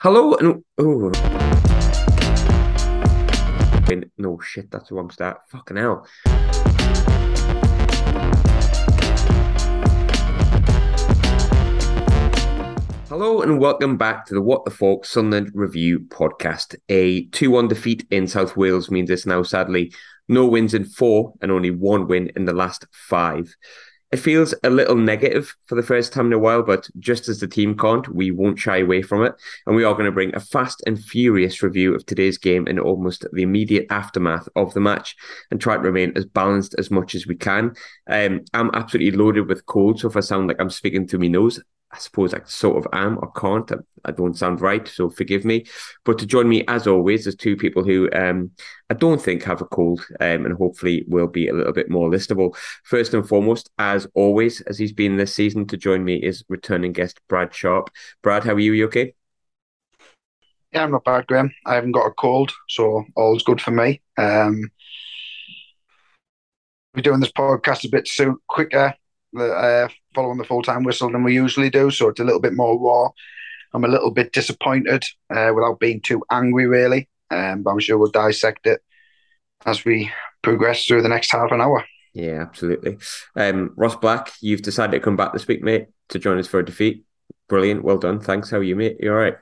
Hello and... Ooh. No, shit, that's the wrong start. Fucking hell. Hello and welcome back to the What the Fork Sunderland Review Podcast. A 2-1 defeat in South Wales means it's now sadly no wins in 4 and only one win in the last 5. It feels a little negative for the first time in a while, but just as the team can't, we won't shy away from it. And we are going to bring a fast and furious review of today's game and almost the immediate aftermath of the match and try to remain as balanced as much as we can. I'm absolutely loaded with cold, so if I sound like I'm speaking through my nose, I suppose I sort of am or can't. I don't sound right, so forgive me. But to join me, as always, there's two people who I don't think have a cold and hopefully will be a little bit more listable. First and foremost, as always, as he's been this season, to join me is returning guest Brad Sharp. Brad, how are you? Are you okay? Yeah, I'm not bad, Graham. I haven't got a cold, so all's good for me. We're doing this podcast a bit so quicker. Following the full-time whistle than we usually do, so it's a little bit more raw. I'm a little bit disappointed without being too angry, really, but I'm sure we'll dissect it as we progress through the next half an hour. Yeah, absolutely. Ross Black, you've decided to come back this week, mate, to join us for a defeat. Brilliant, well done, thanks. How are you, mate? You all right?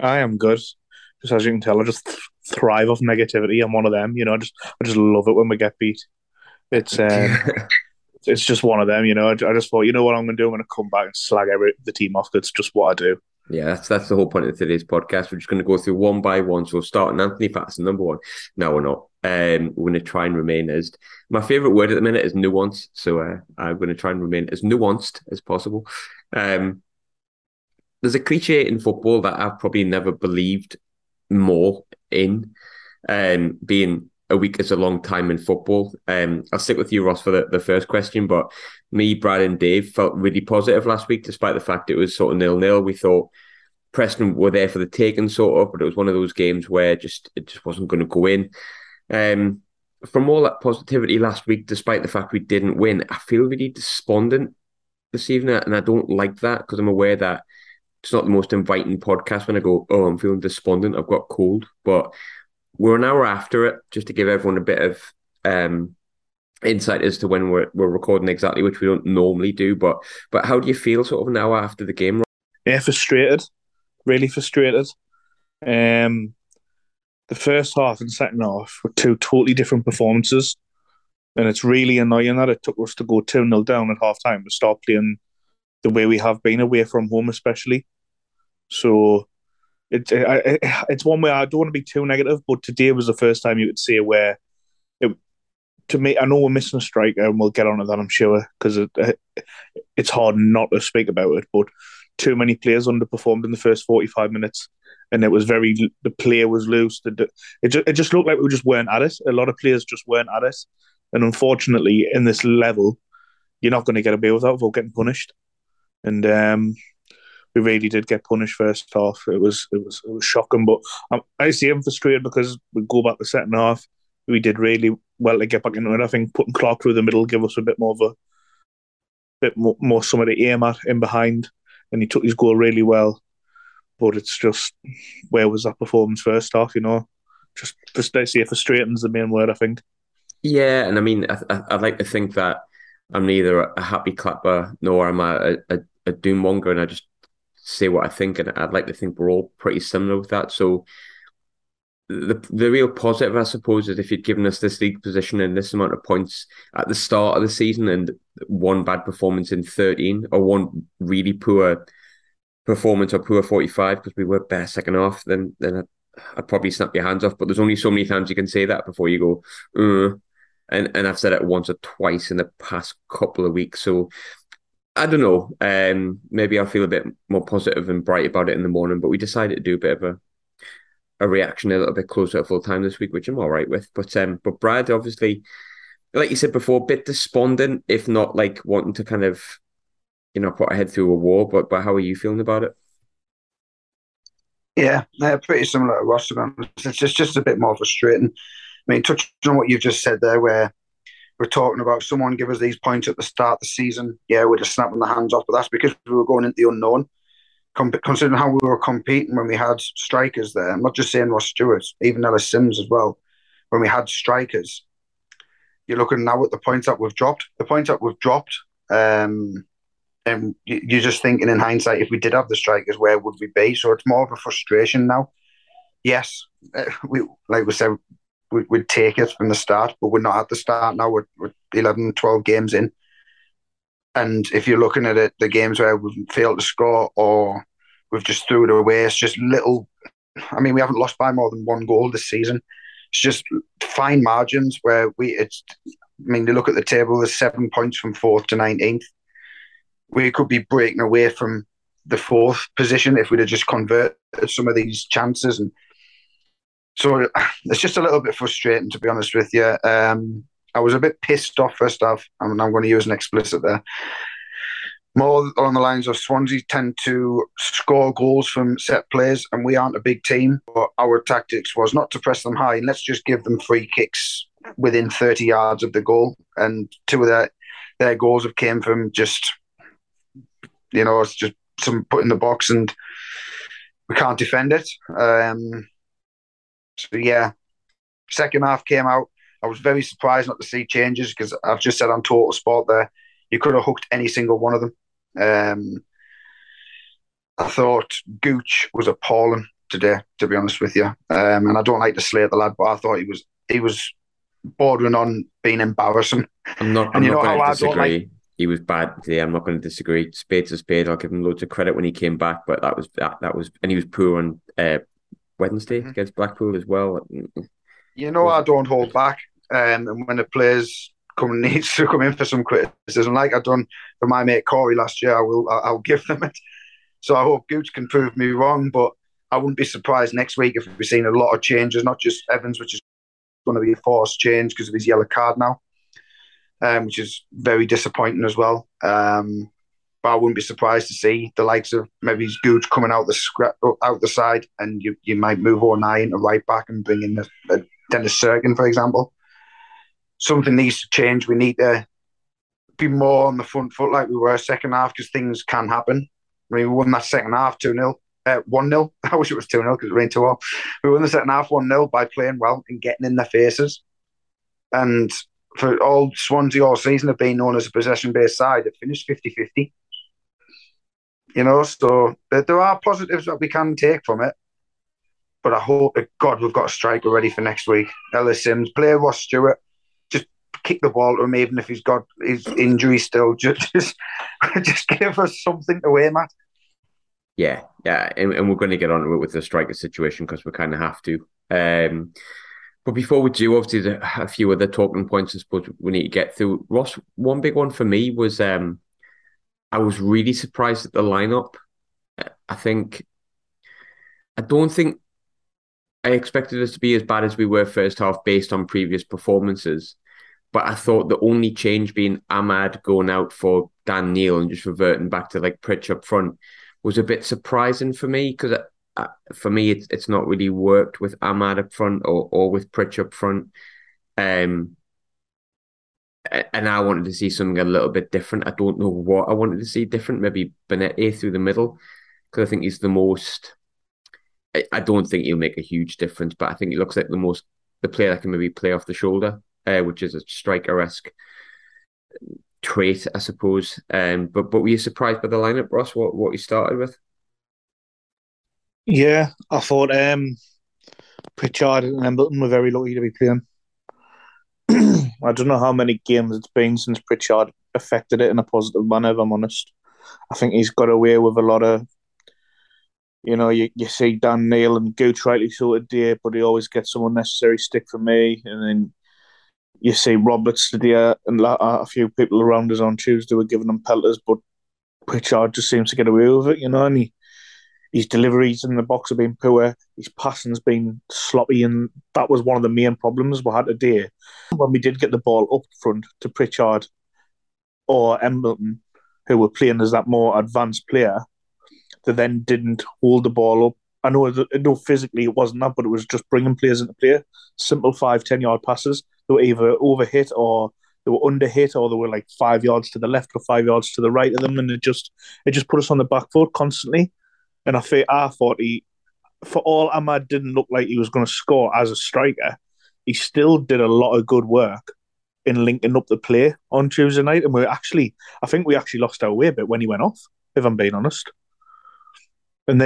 I am good. Just as you can tell, I just thrive off negativity. I'm one of them, you know. I just love it when we get beat. It's... It's just one of them, you know. I just thought, you know what I'm going to do? I'm going to come back and slag the team off. That's just what I do. Yeah, that's the whole point of today's podcast. We're just going to go through one by one. So we'll start on Anthony Patterson, number one. No, we're not. We're going to try and remain as... My favourite word at the minute is nuanced. So I'm going to try and remain as nuanced as possible. There's a cliche in football that I've probably never believed more in, being... A week is a long time in football. I'll stick with you, Ross, for the first question, but me, Brad and Dave felt really positive last week, despite the fact it was sort of 0-0. We thought Preston were there for the taking, sort of, but it was one of those games where it just wasn't going to go in. From all that positivity last week, despite the fact we didn't win, I feel really despondent this evening, and I don't like that because I'm aware that it's not the most inviting podcast when I go, oh, I'm feeling despondent, I've got cold, but... We're an hour after it, just to give everyone a bit of insight as to when we're recording exactly, which we don't normally do. But how do you feel sort of an hour after the game? Yeah, frustrated, really frustrated. The first half and second half were two totally different performances, and it's really annoying that it took us to go 2-0 down at half time to start playing the way we have been away from home, especially. So. It's one way I don't want to be too negative, but today was the first time you could see where, to me, I know we're missing a striker, and we'll get on to that, I'm sure, because it's hard not to speak about it. But too many players underperformed in the first 45 minutes, and it was the play was loose. It just looked like we just weren't at it. A lot of players just weren't at it, and unfortunately, in this level, you're not going to get away without getting punished, and. We really did get punished first half. It was shocking, but I see I'm frustrated because we go back the second half. We did really well to get back into it. I think putting Clarke through the middle gave us a bit more of more somebody to aim at in behind, and he took his goal really well. But it's just where was that performance first half? You know, just I see frustrating is the main word, I think. Yeah, and I mean I'd like to think that I'm neither a happy clapper nor am I a doommonger, and I just. Say what I think, and I'd like to think we're all pretty similar with that. So the real positive, I suppose, is if you'd given us this league position and this amount of points at the start of the season and one bad performance in 13 or one really poor performance or poor 45 because we were bare second half, then I'd probably snap your hands off. But there's only so many times you can say that before you go, and I've said it once or twice in the past couple of weeks. So I don't know. Maybe I'll feel a bit more positive and bright about it in the morning, but we decided to do a bit of a reaction a little bit closer to full time this week, which I'm all right with. But Brad, obviously, like you said before, a bit despondent, if not like wanting to kind of, you know, put our head through a wall. But how are you feeling about it? Yeah, pretty similar to Ross. It's just a bit more frustrating. I mean, touching on what you've just said there, where we're talking about someone give us these points at the start of the season. Yeah, we're just snapping the hands off, but that's because we were going into the unknown. Considering how we were competing when we had strikers there, I'm not just saying Ross Stewart, even Ellis Simms as well, when we had strikers, you're looking now at the points that we've dropped. The points that we've dropped, and you're just thinking in hindsight, if we did have the strikers, where would we be? So it's more of a frustration now. Yes, we'd take it from the start, but we're not at the start now. We're 11, 12 games in. And if you're looking at it, the games where we've failed to score or we've just threw it away, it's just little... I mean, we haven't lost by more than one goal this season. It's just fine margins where we... I mean, you look at the table, there's 7 points from 4th to 19th. We could be breaking away from the 4th position if we'd have just converted some of these chances. And so it's just a little bit frustrating, to be honest with you. I was a bit pissed off first half, and I'm going to use an explicit there. More on the lines of Swansea tend to score goals from set plays, and we aren't a big team. But our tactics was not to press them high, and let's just give them free kicks within 30 yards of the goal. And two of their goals have came from just, you know, it's just some put in the box, and we can't defend it. So yeah, second half came out. I was very surprised not to see changes because I've just said on Total Sport there, you could have hooked any single one of them. I thought Gooch was appalling today, to be honest with you. And I don't like to slate the lad, but I thought he was bordering on being embarrassing. I'm not going to disagree. He was bad today. I'm not going to disagree. Spade's a spade. I'll give him loads of credit when he came back, but that was, and he was poor on Wednesday against Blackpool as well. You know, I don't hold back. And when the players needs to come in for some criticism, like I done for my mate Corey last year, I'll give them it. So I hope Gooch can prove me wrong, but I wouldn't be surprised next week if we've seen a lot of changes, not just Evans, which is going to be a forced change because of his yellow card now, which is very disappointing as well. But I wouldn't be surprised to see the likes of maybe Gooch coming out the side, and you might move O'Nien to right back and bring in the Dennis Cirkin, for example. Something needs to change. We need to be more on the front foot like we were second half, because things can happen. I mean, we won that second half 2-0, 1-0. I wish it was 2-0 because it rained 2-0. We won the second half 1-0 by playing well and getting in their faces. And for all Swansea all season have been known as a possession-based side. It finished 50-50. You know, so there are positives that we can take from it. But I hope that God we've got a striker ready for next week. Ellis Simms, play Ross Stewart, just kick the ball to him, even if he's got his injury still. Just give us something to aim at. Yeah, and we're going to get on to it with the striker situation because we kind of have to. But before we do, obviously, there are a few other talking points I suppose we need to get through. Ross, one big one for me was I was really surprised at the lineup. I don't think I expected us to be as bad as we were first half based on previous performances. But I thought the only change being Amad going out for Dan Neil and just reverting back to like Pritchard up front was a bit surprising for me, because for me it's not really worked with Amad up front or with Pritchard up front. And I wanted to see something a little bit different. I don't know what I wanted to see different. Maybe Bennett through the middle, because I think he's the most... I don't think he'll make a huge difference, but I think he looks like the player that can maybe play off the shoulder, which is a striker-esque trait, I suppose. But were you surprised by the lineup, Ross? What you started with? Yeah, I thought Pritchard and Embleton were very lucky to be playing. I don't know how many games it's been since Pritchard affected it in a positive manner, if I'm honest. I think he's got away with a lot of... You know, you see Dan Neil and Gooch rightly so today, but he always gets some unnecessary stick from me. And then you see Roberts today, and a few people around us on Tuesday were giving him pelters, but Pritchard just seems to get away with it, you know. And his deliveries in the box have been poor, his passing's been sloppy, and that was one of the main problems we had today. When we did get the ball up front to Pritchard or Embleton, who were playing as that more advanced player, that then didn't hold the ball up. I know physically it wasn't that, but it was just bringing players into play. Simple 5-10 yard passes that were either overhit or they were under hit, or they were like 5 yards to the left or 5 yards to the right of them, and it just put us on the back foot constantly. And I think for all Amad didn't look like he was going to score as a striker, he still did a lot of good work in linking up the play on Tuesday night. And I think we actually lost our way a bit when he went off, if I'm being honest. And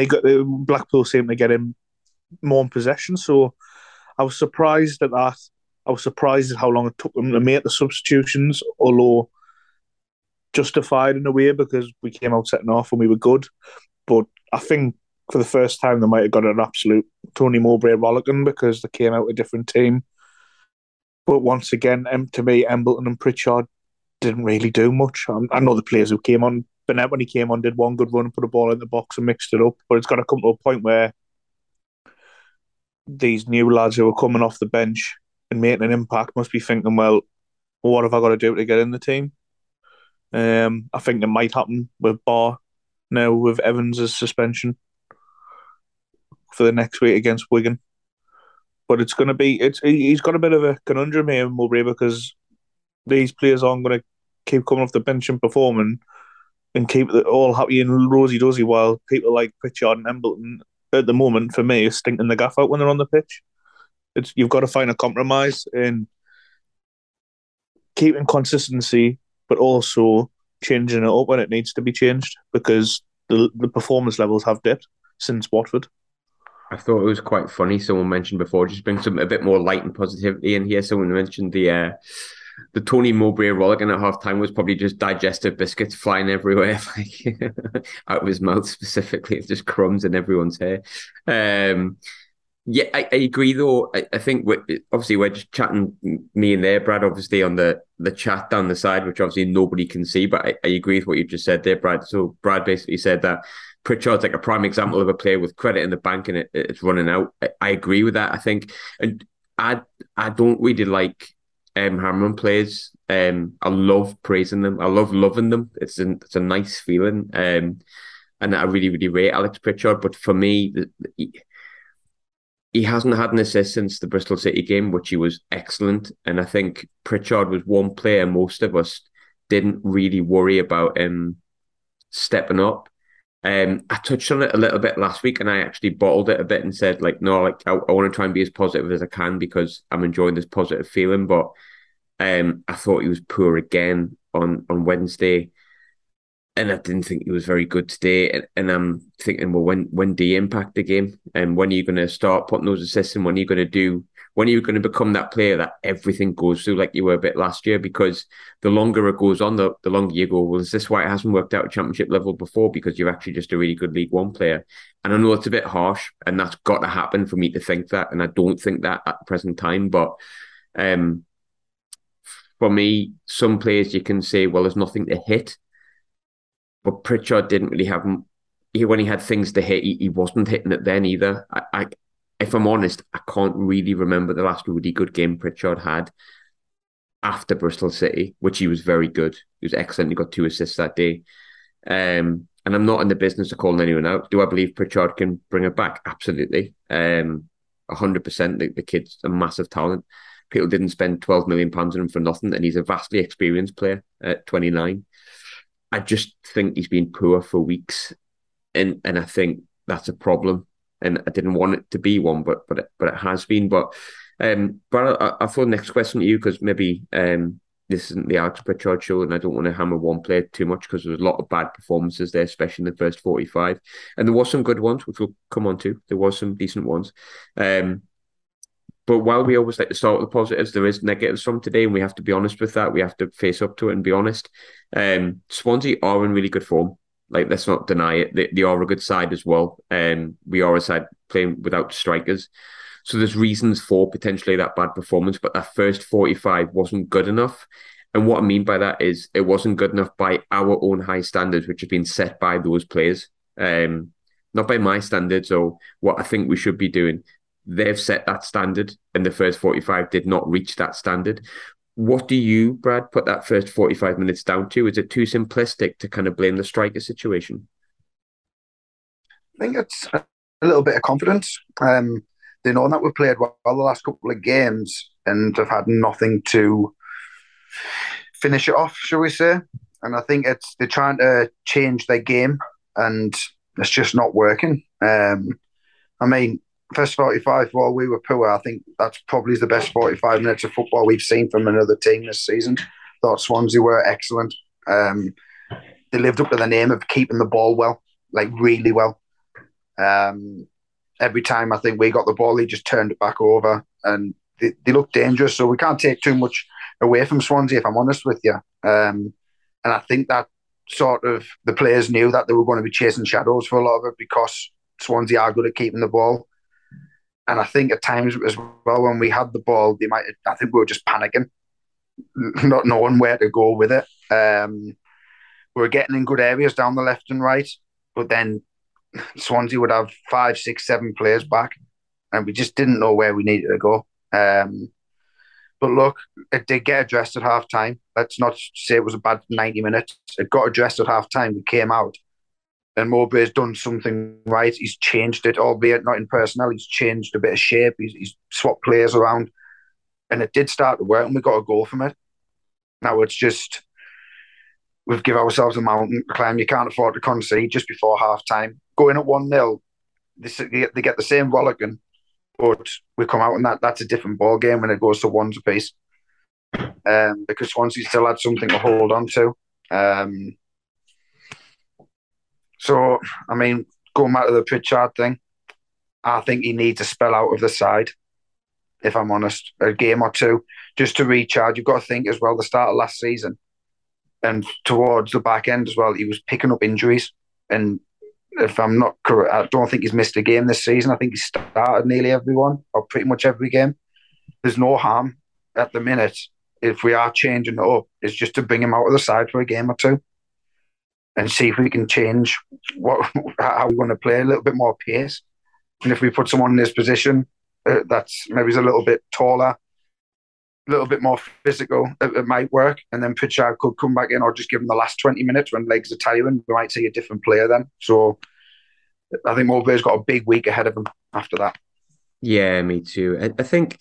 Blackpool seemed to get him more in possession. So I was surprised at that. I was surprised at how long it took them to make the substitutions, although justified in a way because we came out second half and we were good. But I think for the first time they might have got an absolute Tony Mowbray rollicking because they came out a different team. But once again, to me, Embleton and Pritchard didn't really do much. I know the players who came on. Bennett, when he came on, did one good run and put a ball in the box and mixed it up. But it's got to come to a point where these new lads who are coming off the bench and making an impact must be thinking, well, what have I got to do to get in the team? I think it might happen with Barr now with Evans' suspension for the next week against Wigan. But it's going to be... He's got a bit of a conundrum here, Mowbray, because these players aren't going to keep coming off the bench and performing and keep it all happy and rosy-dozy while people like Pritchard and Embleton at the moment, for me, are stinking the gaff out when they're on the pitch. You've got to find a compromise in keeping consistency but also changing it up when it needs to be changed because the performance levels have dipped since Watford. I thought it was quite funny. Someone mentioned before, just bring a bit more light and positivity in here. Someone mentioned the Tony Mowbray rollicking at half-time was probably just digestive biscuits flying everywhere, like out of his mouth specifically. It's just crumbs in everyone's hair. Yeah, I agree, though. I think, obviously, we're just chatting, me and there, Brad, obviously, on the chat down the side, which obviously nobody can see, but I agree with what you just said there, Brad. So Brad basically said that Pritchard's like a prime example of a player with credit in the bank and it's running out. I agree with that, I think. And I don't really like... Hamron players. I love praising them. I love loving them. It's a nice feeling. And I really, really rate Alex Pritchard. But for me, he hasn't had an assist since the Bristol City game, which he was excellent. And I think Pritchard was one player most of us didn't really worry about stepping up. I touched on it a little bit last week and I actually bottled it a bit and said, like, no, like I want to try and be as positive as I can because I'm enjoying this positive feeling. But I thought he was poor again on Wednesday and I didn't think he was very good today. And I'm thinking, well, when do you impact the game? And when are you going to start putting those assists in? When are you going to become that player that everything goes through like you were a bit last year? Because the longer it goes on, the longer you go, well, is this why it hasn't worked out at championship level before? Because you're actually just a really good League One player. And I know it's a bit harsh and that's got to happen for me to think that. And I don't think that at the present time. But for me, some players you can say, well, there's nothing to hit. But Pritchard didn't really have... When he had things to hit, he wasn't hitting it then either. If I'm honest, I can't really remember the last really good game Pritchard had after Bristol City, which he was very good. He was excellent. He got 2 assists that day. And I'm not in the business of calling anyone out. Do I believe Pritchard can bring it back? Absolutely. 100%. The kid's a massive talent. People didn't spend £12 million on him for nothing, and he's a vastly experienced player at 29. I just think he's been poor for weeks, and I think that's a problem. And I didn't want it to be one, but it has been. But Brad, I throw the next question to you because maybe this isn't the Alex Pritchard show, and I don't want to hammer one player too much because there was a lot of bad performances there, especially in the first 45. And there was some good ones, which we'll come on to. There was some decent ones. But while we always like to start with the positives, there is negatives from today, and we have to be honest with that. We have to face up to it and be honest. Swansea are in really good form. Like, let's not deny it. They are a good side as well. We are a side playing without strikers. So there's reasons for potentially that bad performance, but that first 45 wasn't good enough. And what I mean by that is it wasn't good enough by our own high standards, which have been set by those players. Not by my standards or what I think we should be doing. They've set that standard, and the first 45 did not reach that standard. What do you, Brad, put that first 45 minutes down to? Is it too simplistic to kind of blame the striker situation? I think it's a little bit of confidence. They know that we've played well the last couple of games and have had nothing to finish it off, shall we say. And I think it's they're trying to change their game and it's just not working. I mean, first 45, while we were poor, I think that's probably the best 45 minutes of football we've seen from another team this season. Thought Swansea were excellent. They lived up to the name of keeping the ball well, like really well. Every time I think we got the ball, they just turned it back over and they looked dangerous. So we can't take too much away from Swansea, if I'm honest with you. And I think that sort of the players knew that they were going to be chasing shadows for a lot of it because Swansea are good at keeping the ball. And I think at times as well, when we had the ball, they might. I think we were just panicking, not knowing where to go with it. We were getting in good areas down the left and right, but then Swansea would have 5, 6, 7 players back, and we just didn't know where we needed to go. But look, it did get addressed at half-time. Let's not say it was a bad 90 minutes. It got addressed at half-time. We came out. And Mowbray's done something right. He's changed it, albeit not in personnel. He's changed a bit of shape. He's swapped players around. And it did start to work, and we got a goal from it. Now it's just, we've given ourselves a mountain to climb. You can't afford to concede just before half-time. Going at 1-0, they get the same rollicking. But we come out and that's a different ball game when it goes to ones apiece, because Swansea still had something to hold on to. So, I mean, going back to the Pritchard thing, I think he needs a spell out of the side, if I'm honest, a game or two, just to recharge. You've got to think as well, the start of last season and towards the back end as well, he was picking up injuries and if I'm not correct, I don't think he's missed a game this season. I think he started nearly everyone or pretty much every game. There's no harm at the minute, if we are changing it up, is just to bring him out of the side for a game or two and see if we can change how we're going to play, a little bit more pace. And if we put someone in his position that's maybe he's a little bit taller, a little bit more physical, it might work. And then Pritchard could come back in or just give him the last 20 minutes when legs are tiring. We might see a different player then. So I think Mowbray's got a big week ahead of him after that. Yeah, me too. I think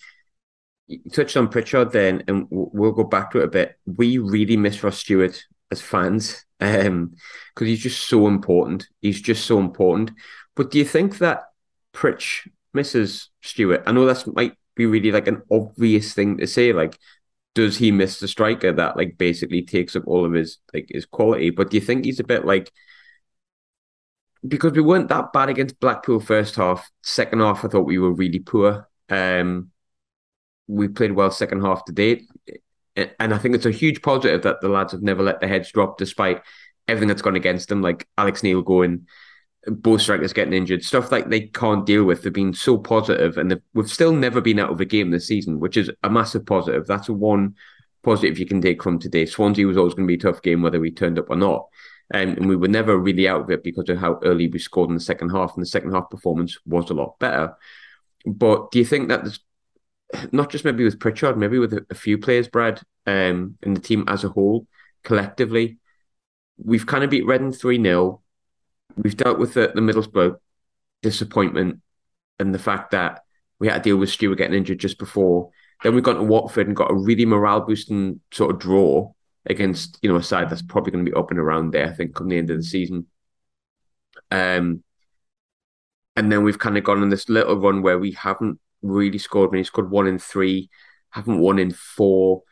you touched on Pritchard then, and we'll go back to it a bit. We really miss Ross Stewart as fans because he's just so important. He's just so important. But do you think that Pritch misses Stewart? I know that might be really like an obvious thing to say, like, does he miss the striker that like basically takes up all of his quality? But do you think he's a bit like, because we weren't that bad against Blackpool first half, second half I thought we were really poor. We played well second half to date, and I think it's a huge positive that the lads have never let their heads drop despite everything that's gone against them, like Alex Neil going, both strikers getting injured, stuff like they can't deal with. They've been so positive, and we've still never been out of a game this season, which is a massive positive. That's a one positive you can take from today. Swansea was always going to be a tough game whether we turned up or not, and we were never really out of it because of how early we scored in the second half, and the second half performance was a lot better. But do you think that there's, not just maybe with Pritchard, maybe with a few players, Brad, and the team as a whole, collectively, we've kind of beat Reading 3-0. We've dealt with the Middlesbrough disappointment and the fact that we had to deal with Stewart getting injured just before. Then we've gone to Watford and got a really morale-boosting sort of draw against, you know, a side that's probably going to be up and around there, I think, come the end of the season. And then we've kind of gone on this little run where we haven't really scored. We scored 1 in 3, haven't 1 in 4.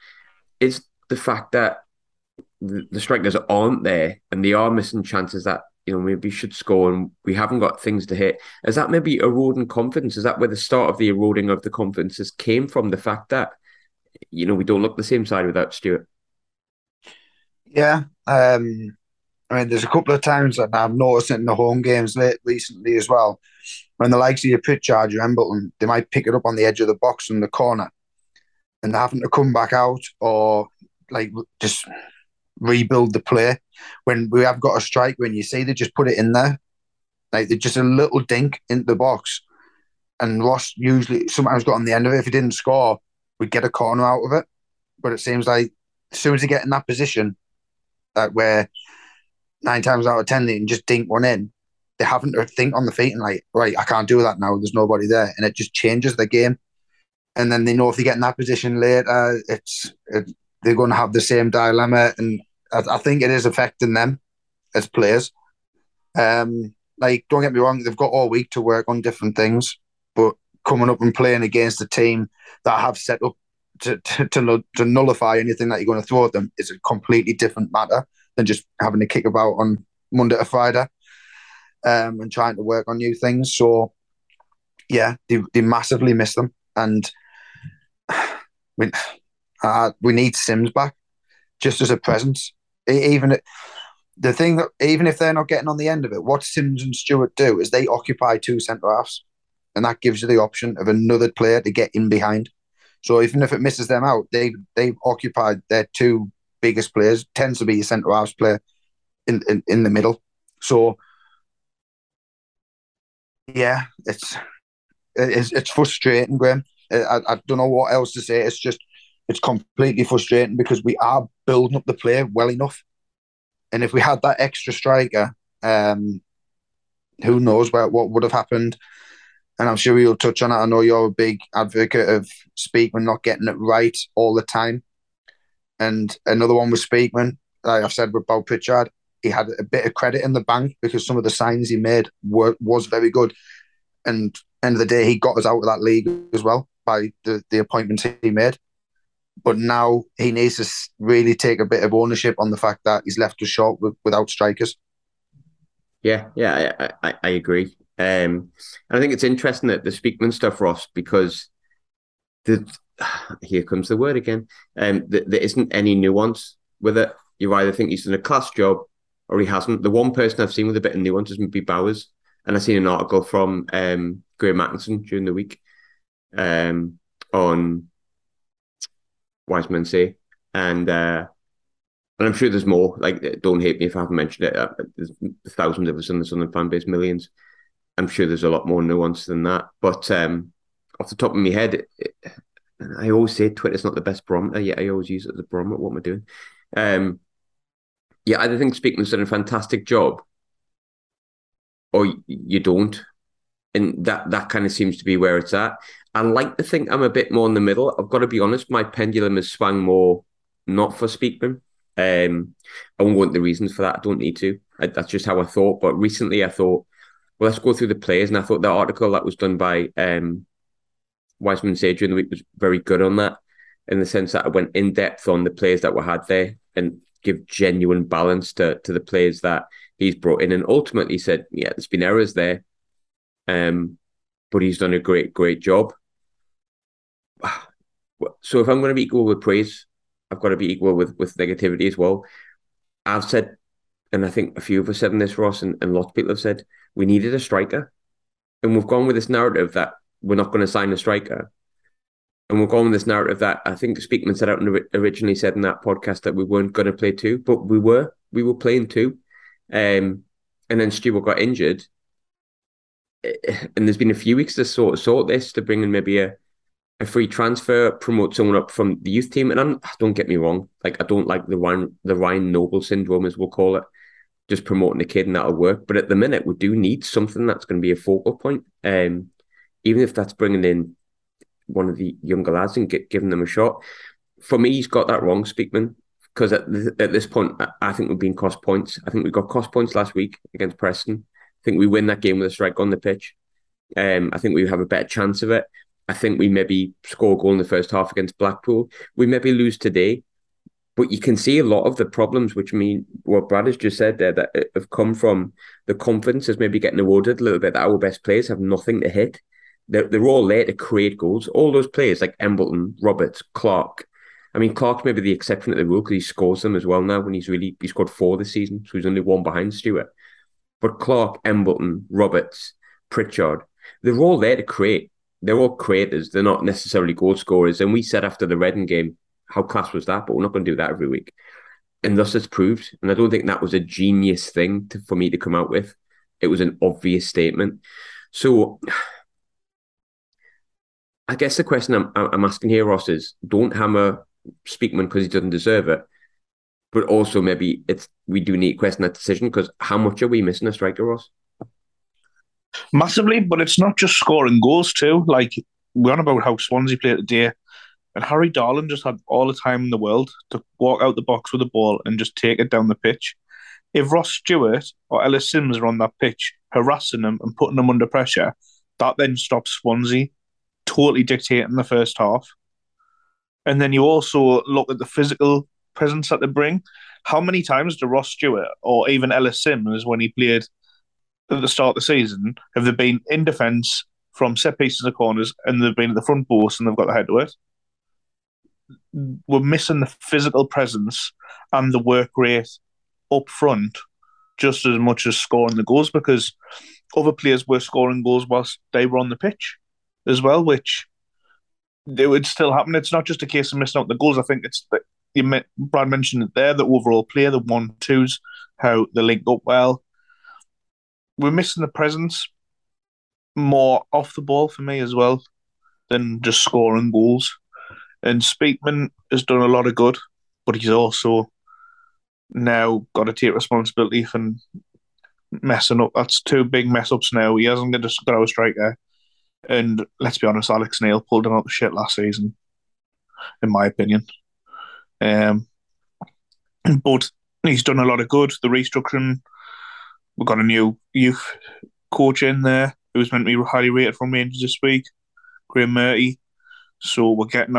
It's the fact that the strikers aren't there and they are missing chances that, you know, maybe should score and we haven't got things to hit. Is that maybe eroding confidence? Is that where the start of the eroding of the confidences came from? The fact that, you know, we don't look the same side without Stewart? Yeah. I mean, there's a couple of times that I've noticed it in the home games recently as well. When the likes of your Pritchard, your Embleton, they might pick it up on the edge of the box from the corner and they're having to come back out or like just rebuild the play. When we have got a strike, when you see they just put it in there, like they're just a little dink into the box, and Ross usually sometimes got on the end of it. If he didn't score, we'd get a corner out of it. But it seems like as soon as they get in that position, like where 9 times out of 10 they can just dink one in, they haven't to think on the feet and like, right, I can't do that now, there's nobody there, and it just changes the game. And then they know if they get in that position later, it's they're going to have the same dilemma, and I think it is affecting them as players. Like, don't get me wrong, they've got all week to work on different things, but coming up and playing against a team that have set up to nullify anything that you're going to throw at them is a completely different matter than just having to kick about on Monday to Friday and trying to work on new things. So, yeah, they massively miss them. And we need Simms back just as a presence. Even if they're not getting on the end of it, what Simms and Stewart do is they occupy two centre-halves, and that gives you the option of another player to get in behind. So even if it misses them out, they've occupied their two biggest players, tends to be a centre-halves player in the middle. So, yeah, it's frustrating, Graham. I don't know what else to say. It's just, it's completely frustrating because we are building up the player well enough. And if we had that extra striker, who knows what would have happened. And I'm sure you'll touch on it. I know you're a big advocate of Speakman not getting it right all the time. And another one with Speakman, like I've said about Pritchard, he had a bit of credit in the bank because some of the signs he made was very good. And end of the day, he got us out of that league as well by the appointments he made. But now he needs to really take a bit of ownership on the fact that he's left us short without strikers. Yeah, I agree. And I think it's interesting that the Speakman stuff, Ross, because here comes the word again. There isn't any nuance with it. You either think he's done a class job or he hasn't. The one person I've seen with a bit of nuance is maybe Bowers. And I've seen an article from Graham Atkinson during the week on Wise Men Say, and I'm sure there's more. Like, don't hate me if I haven't mentioned it. There's thousands of us in the Sunderland fan base, millions. I'm sure there's a lot more nuance than that. But off the top of my head, I always say Twitter's not the best barometer, yet I always use it as a barometer. What am I doing? Yeah, I either think Speakman's done a fantastic job, or you don't. And that kind of seems to be where it's at. I like to think I'm a bit more in the middle. I've got to be honest, my pendulum has swung more not for Speakman. I won't go into the reasons for that. I don't need to. That's just how I thought. But recently I thought, well, let's go through the players. And I thought the article that was done by Wiseman Say during the week was very good on that, in the sense that I went in depth on the players that were had there and give genuine balance to the players that he's brought in. And ultimately said, yeah, there's been errors there. But he's done a great job. So if I'm going to be equal with praise, I've got to be equal with negativity as well. I've said, and I think a few of us said in this, Ross, and lots of people have said, we needed a striker. And we've gone with this narrative that we're not going to sign a striker. And we've gone with this narrative that I think Speakman set out and originally said in that podcast that we weren't going to play two, but we were playing two. And then Stewart got injured. And there's been a few weeks to sort this, to bring in maybe a free transfer, promote someone up from the youth team. And don't get me wrong, like I don't like the Ryan Noble syndrome, as we'll call it, just promoting a kid and that'll work. But at the minute, we do need something that's going to be a focal point, even if that's bringing in one of the younger lads and giving them a shot. For me, he's got that wrong, Speakman, because at this point, I think we've been cost points. I think we got cost points last week against Preston. I think we win that game with a strike on the pitch. I think we have a better chance of it. I think we maybe score a goal in the first half against Blackpool. We maybe lose today, but you can see a lot of the problems, which mean what Brad has just said there, that have come from the confidence is maybe getting eroded a little bit, that our best players have nothing to hit. They're all there to create goals. All those players like Embleton, Roberts, Clarke. I mean, Clarke's maybe the exception to the rule because he scores them as well now when he scored 4 this season, so he's only one behind Stewart. But Clarke, Embleton, Roberts, Pritchard, they're all there to create. They're all creators. They're not necessarily goal scorers. And we said after the Reading game, how class was that? But we're not going to do that every week. And thus it's proved. And I don't think that was a genius thing for me to come out with. It was an obvious statement. So I guess the question I'm asking here, Ross, is don't hammer Speakman because he doesn't deserve it. But also maybe we do need to question that decision, because how much are we missing a striker, Ross? Massively, but it's not just scoring goals too. Like, we're on about how Swansea played today And Harry Darling just had all the time in the world to walk out the box with the ball and just take it down the pitch. If Ross Stewart or Ellis Simms are on that pitch harassing them and putting them under pressure, that then stops Swansea totally dictating the first half. And then you also look at the physical presence that they bring. How many times do Ross Stewart or even Ellis Simms, when he played at the start of the season, have they been in defence from set pieces of corners and they've been at the front post and they've got the head to it? We're missing the physical presence and the work rate up front just as much as scoring the goals, because other players were scoring goals whilst they were on the pitch as well, which they would still happen. It's not just a case of missing out the goals. I think it's that Brad mentioned it there, the overall player, the 1-2s, how they link up well. We're missing the presence more off the ball for me as well than just scoring goals. And Speakman has done a lot of good, but he's also now got to take responsibility for messing up. That's two big mess-ups now. He hasn't got our striker. And let's be honest, Alex Neil pulled him out the shit last season, in my opinion. But he's done a lot of good. The restructuring, we've got a new youth coach in there who's meant to be highly rated from Rangers this week, Graham Murty. So we're getting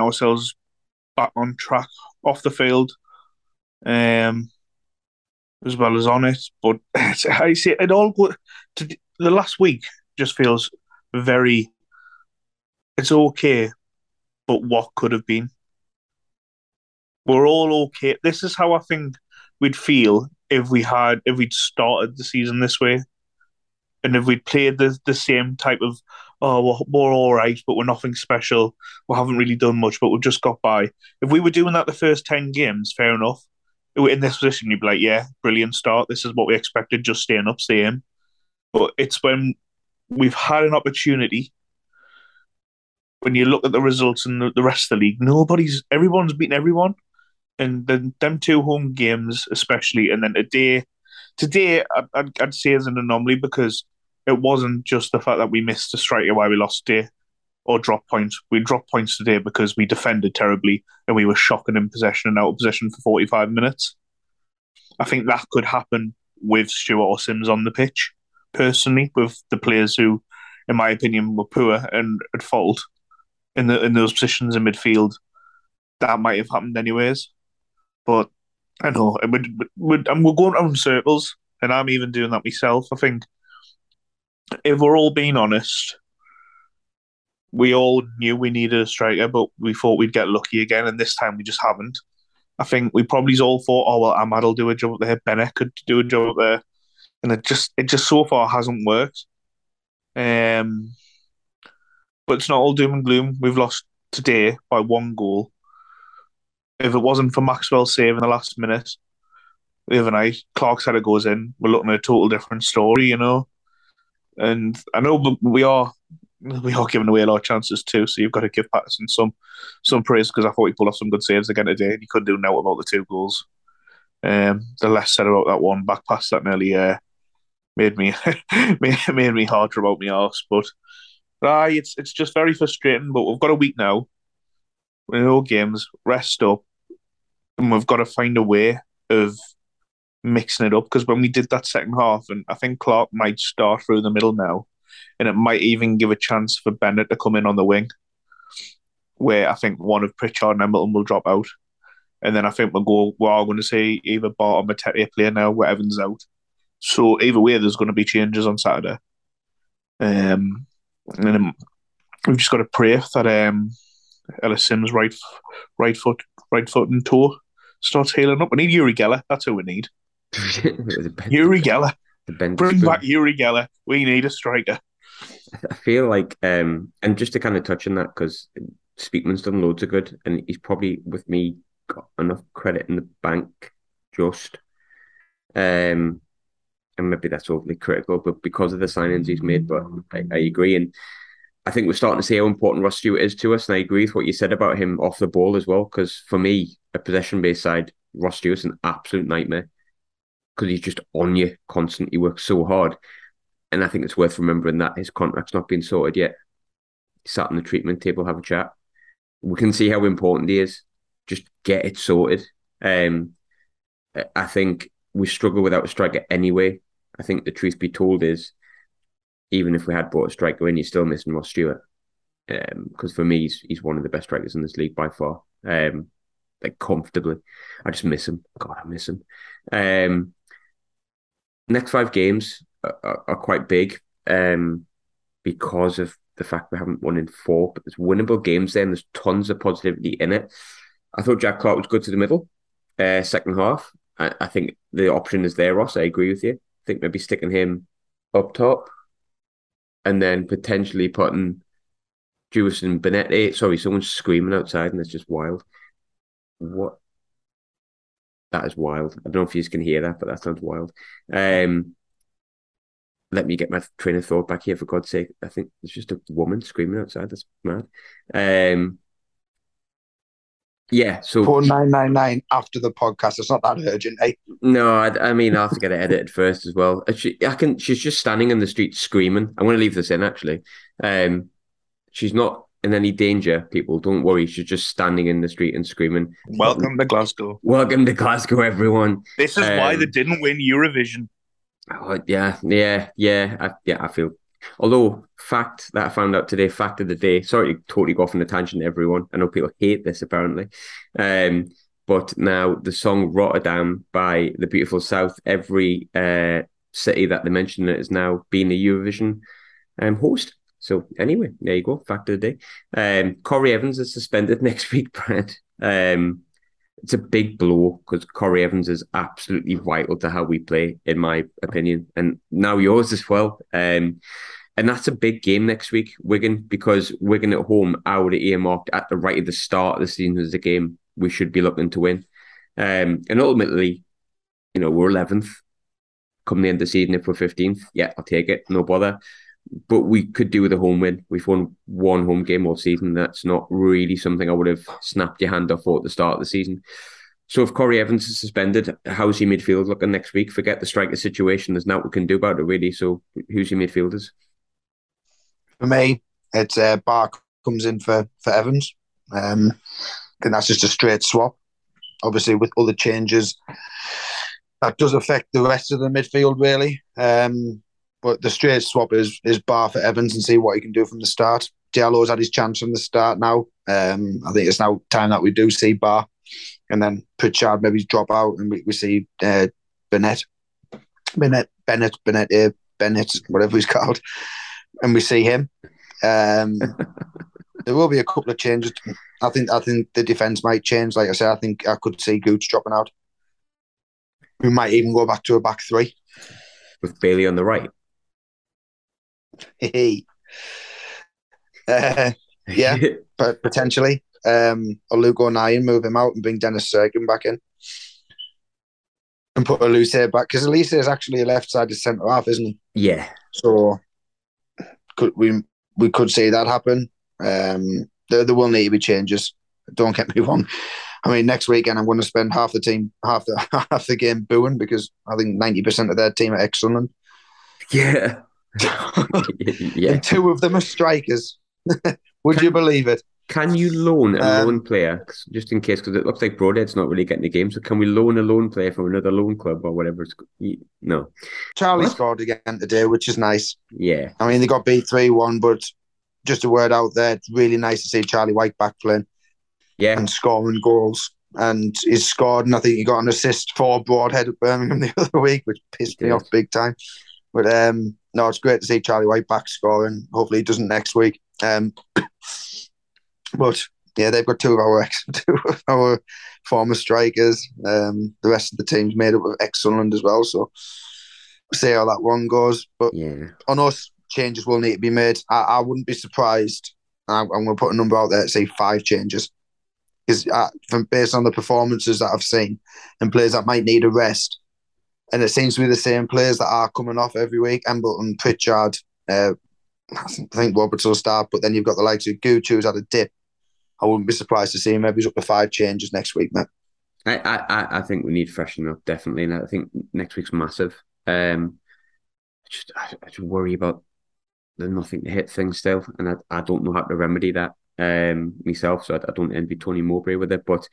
ourselves back on track off the field, as well as on it. But I see it all go to the last week. Just feels very, it's okay, but what could have been? We're all okay. This is how I think we'd feel if we'd started the season this way, and if we'd played the same type of, we're all right, but we're nothing special. We haven't really done much, but we've just got by. If we were doing that the first 10 games, fair enough. In this position, you'd be like, yeah, brilliant start. This is what we expected, just staying up, same. But it's when we've had an opportunity. When you look at the results in the rest of the league, everyone's beaten everyone. And then them two home games especially, and then today I'd say is an anomaly, because it wasn't just the fact that we missed a striker why we lost today or dropped points. We dropped points today because we defended terribly and we were shocking in possession and out of possession for 45 minutes. I think that could happen with Stewart or Simms on the pitch, personally, with the players who, in my opinion, were poor and at fault in those positions in midfield. That might have happened anyways. But I know, we're going around circles, and I'm even doing that myself. I think if we're all being honest, we all knew we needed a striker, but we thought we'd get lucky again, and this time we just haven't. I think we probably all thought, Amad will do a job up there, Bennett could do a job up there, and it just so far hasn't worked. But it's not all doom and gloom. We've lost today by one goal. If it wasn't for Maxwell's save in the last minute the other night, Clarke's header goes in, we're looking at a total different story, you know. And I know, but we are giving away a lot of chances too, so you've got to give Patterson some praise, because I thought he pulled off some good saves again today, and he couldn't do now about the two goals. The less said about that one back pass that nearly made me harder about my arse. But it's just very frustrating. But we've got a week now. We're in all games, rest up, and we've got to find a way of mixing it up, because when we did that second half, and I think Clarke might start through the middle now, and it might even give a chance for Bennett to come in on the wing, where I think one of Pritchard and Hamilton will drop out, and then I think we're all going to see either Barr or Matete play now where Evans out. So either way, there's going to be changes on Saturday, and we've just got to pray that Ellis Simms' right foot and toe starts healing up. We need Uri Geller. That's who we need. Uri Geller. Bring back Uri Geller. We need a striker. I feel like, and just to kind of touch on that, because Speakman's done loads of good, and he's probably, with me, got enough credit in the bank just. And maybe that's overly critical, but because of the signings he's made, but I agree. And I think we're starting to see how important Ross Stewart is to us, and I agree with what you said about him off the ball as well, because for me, a possession-based side, Ross Stewart's an absolute nightmare, because he's just on you constantly, works so hard. And I think it's worth remembering that his contract's not been sorted yet. He sat on the treatment table, have a chat. we can see how important he is. Just get it sorted. I think we struggle without a striker anyway. I think the truth be told is, even if we had brought a striker in, you're still missing Ross Stewart. Because for me, he's one of the best strikers in this league by far. Like comfortably. I just miss him. God, I miss him. Next 5 games are quite big because of the fact we haven't won in 4. But there's winnable games there and there's tons of positivity in it. I thought Jack Clarke was good to the middle, second half. I think the option is there, Ross. I agree with you. I think maybe sticking him up top and then potentially putting Jewison and Bennett. Sorry, someone's screaming outside and it's just wild. What? That is wild. I don't know if you guys can hear that, but that sounds wild. Let me get my train of thought back here, for God's sake. I think there's just a woman screaming outside. That's mad. Yeah, so 4999 after the podcast. It's not that urgent, eh? No, I mean, I have to get it edited first as well. She's just standing in the street screaming. I'm going to leave this in, actually. She's not in any danger, people. Don't worry. She's just standing in the street and screaming. Welcome to Glasgow. Welcome to Glasgow, everyone. This is why they didn't win Eurovision. Oh, I feel. Although, fact that I found out today, fact of the day, sorry to totally go off on a tangent, everyone. I know people hate this, apparently. But now the song Rotterdam by The Beautiful South, every city that they mention it is now being a Eurovision host. So anyway, there you go, fact of the day. Corey Evans is suspended next week, Brad. It's a big blow because Corey Evans is absolutely vital to how we play, in my opinion, and now yours as well. And that's a big game next week, Wigan, because Wigan at home, I would have earmarked at the right of the start of the season as a game we should be looking to win. And ultimately, you know, we're 11th. Come the end of the season, if we're 15th, yeah, I'll take it, no bother. But we could do with a home win. We've won one home game all season. That's not really something I would have snapped your hand off for at the start of the season. So if Corey Evans is suspended, how's your midfield looking next week? Forget the striker situation. There's nothing we can do about it, really. So who's your midfielders? For me, it's Barr comes in for Evans. I think that's just a straight swap. Obviously, with other changes, that does affect the rest of the midfield, really. But the straight swap is Barr for Evans and see what he can do from the start. Diallo's had his chance from the start now. I think it's now time that we do see Barr. And then Pritchard maybe drop out and we see Bennett, whatever he's called. And we see him. There will be a couple of changes. I think the defence might change. Like I said, I think I could see Gooch dropping out. We might even go back to a back three. With Bailey on the right. Yeah, but potentially. Or Luke O'Nien, move him out and bring Dennis Cirkin back in. And put Elise back. Because Elise is actually a left-sided centre-half, isn't he? Yeah. So we could see that happen. There will need to be changes. Don't get me wrong. I mean, next weekend I'm going to spend half the game booing because I think 90% of their team are ex-Sunderland. Yeah. Yeah. And 2 of them are strikers. Would you believe it? Can you loan a loan player just in case? Because it looks like Broadhead's not really getting a game. So can we loan a loan player from another loan club or whatever? No. Charlie scored again today, which is nice. Yeah. I mean, they got beat 3-1, but just a word out there, it's really nice to see Charlie White back playing. Yeah, and scoring goals. And he's scored, and I think he got an assist for Broadhead at Birmingham the other week, which pissed me off big time. But no, it's great to see Charlie White back scoring. Hopefully he doesn't next week. But yeah, they've got 2 of our former strikers. The rest of the team's made up of ex-Sunderland as well. So we'll see how that one goes. But yeah, on us, changes will need to be made. I wouldn't be surprised. I'm going to put a number out there, say 5 changes. Because based on the performances that I've seen and players that might need a rest, and it seems to be the same players that are coming off every week, Embleton, Pritchard, I think Roberts will start, but then you've got the likes of Gucci who's had a dip. I wouldn't be surprised to see him maybe he's up to 5 changes next week, mate. I think we need freshening up, definitely, and I think next week's massive. I just worry about the nothing to hit thing still, and I don't know how to remedy that. myself, so I don't envy Tony Mowbray with it. But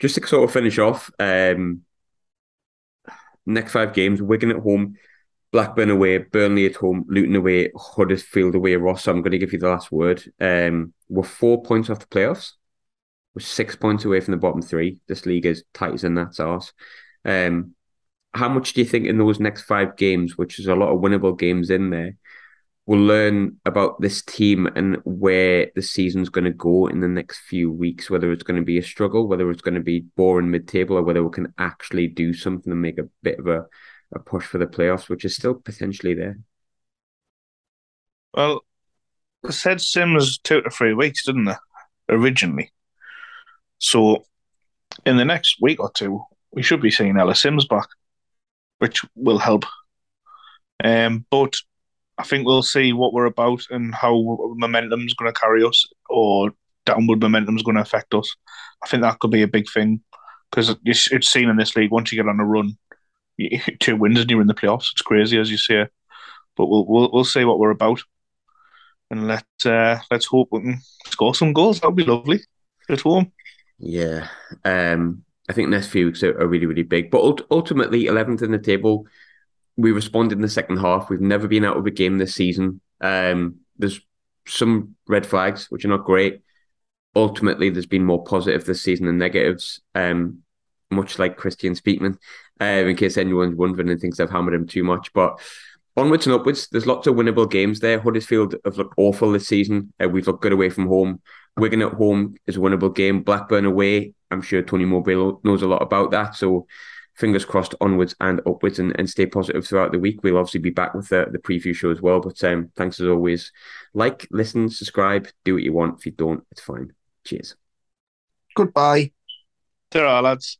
just to sort of finish off, next five games: Wigan at home, Blackburn away, Burnley at home, Luton away, Huddersfield away. Ross, I'm going to give you the last word. We're 4 points off the playoffs. We're 6 points away from the bottom three. This league is tight as a gnat's arse. How much do you think in those next five games, which is a lot of winnable games in there, we'll learn about this team and where the season's going to go in the next few weeks, whether it's going to be a struggle, whether it's going to be boring mid-table, or whether we can actually do something and make a bit of a push for the playoffs, which is still potentially there? Well, I said Simms 2 to 3 weeks, didn't they, originally? So in the next week or two, we should be seeing Ellis Simms back, which will help. But I think we'll see what we're about and how momentum's going to carry us, or downward momentum's going to affect us. I think that could be a big thing, because it's seen in this league, once you get on a run, 2 wins and you're in the playoffs. It's crazy, as you say. But we'll see what we're about, and let's hope we can score some goals. That would be lovely at home. Yeah, I think the next few weeks are really, really big. But ultimately, 11th in the table. We responded in the second half. We've never been out of a game this season. There's some red flags, which are not great. Ultimately, there's been more positive this season than negatives, much like Kristjaan Speakman, in case anyone's wondering and thinks I've hammered him too much. But onwards and upwards, there's lots of winnable games there. Huddersfield have looked awful this season. We've looked good away from home. Wigan at home is a winnable game. Blackburn away, I'm sure Tony Mowbray knows a lot about that. So fingers crossed onwards and upwards, and stay positive throughout the week. We'll obviously be back with the preview show as well. But thanks as always. Like, listen, subscribe, do what you want. If you don't, it's fine. Cheers. Goodbye. There are, lads.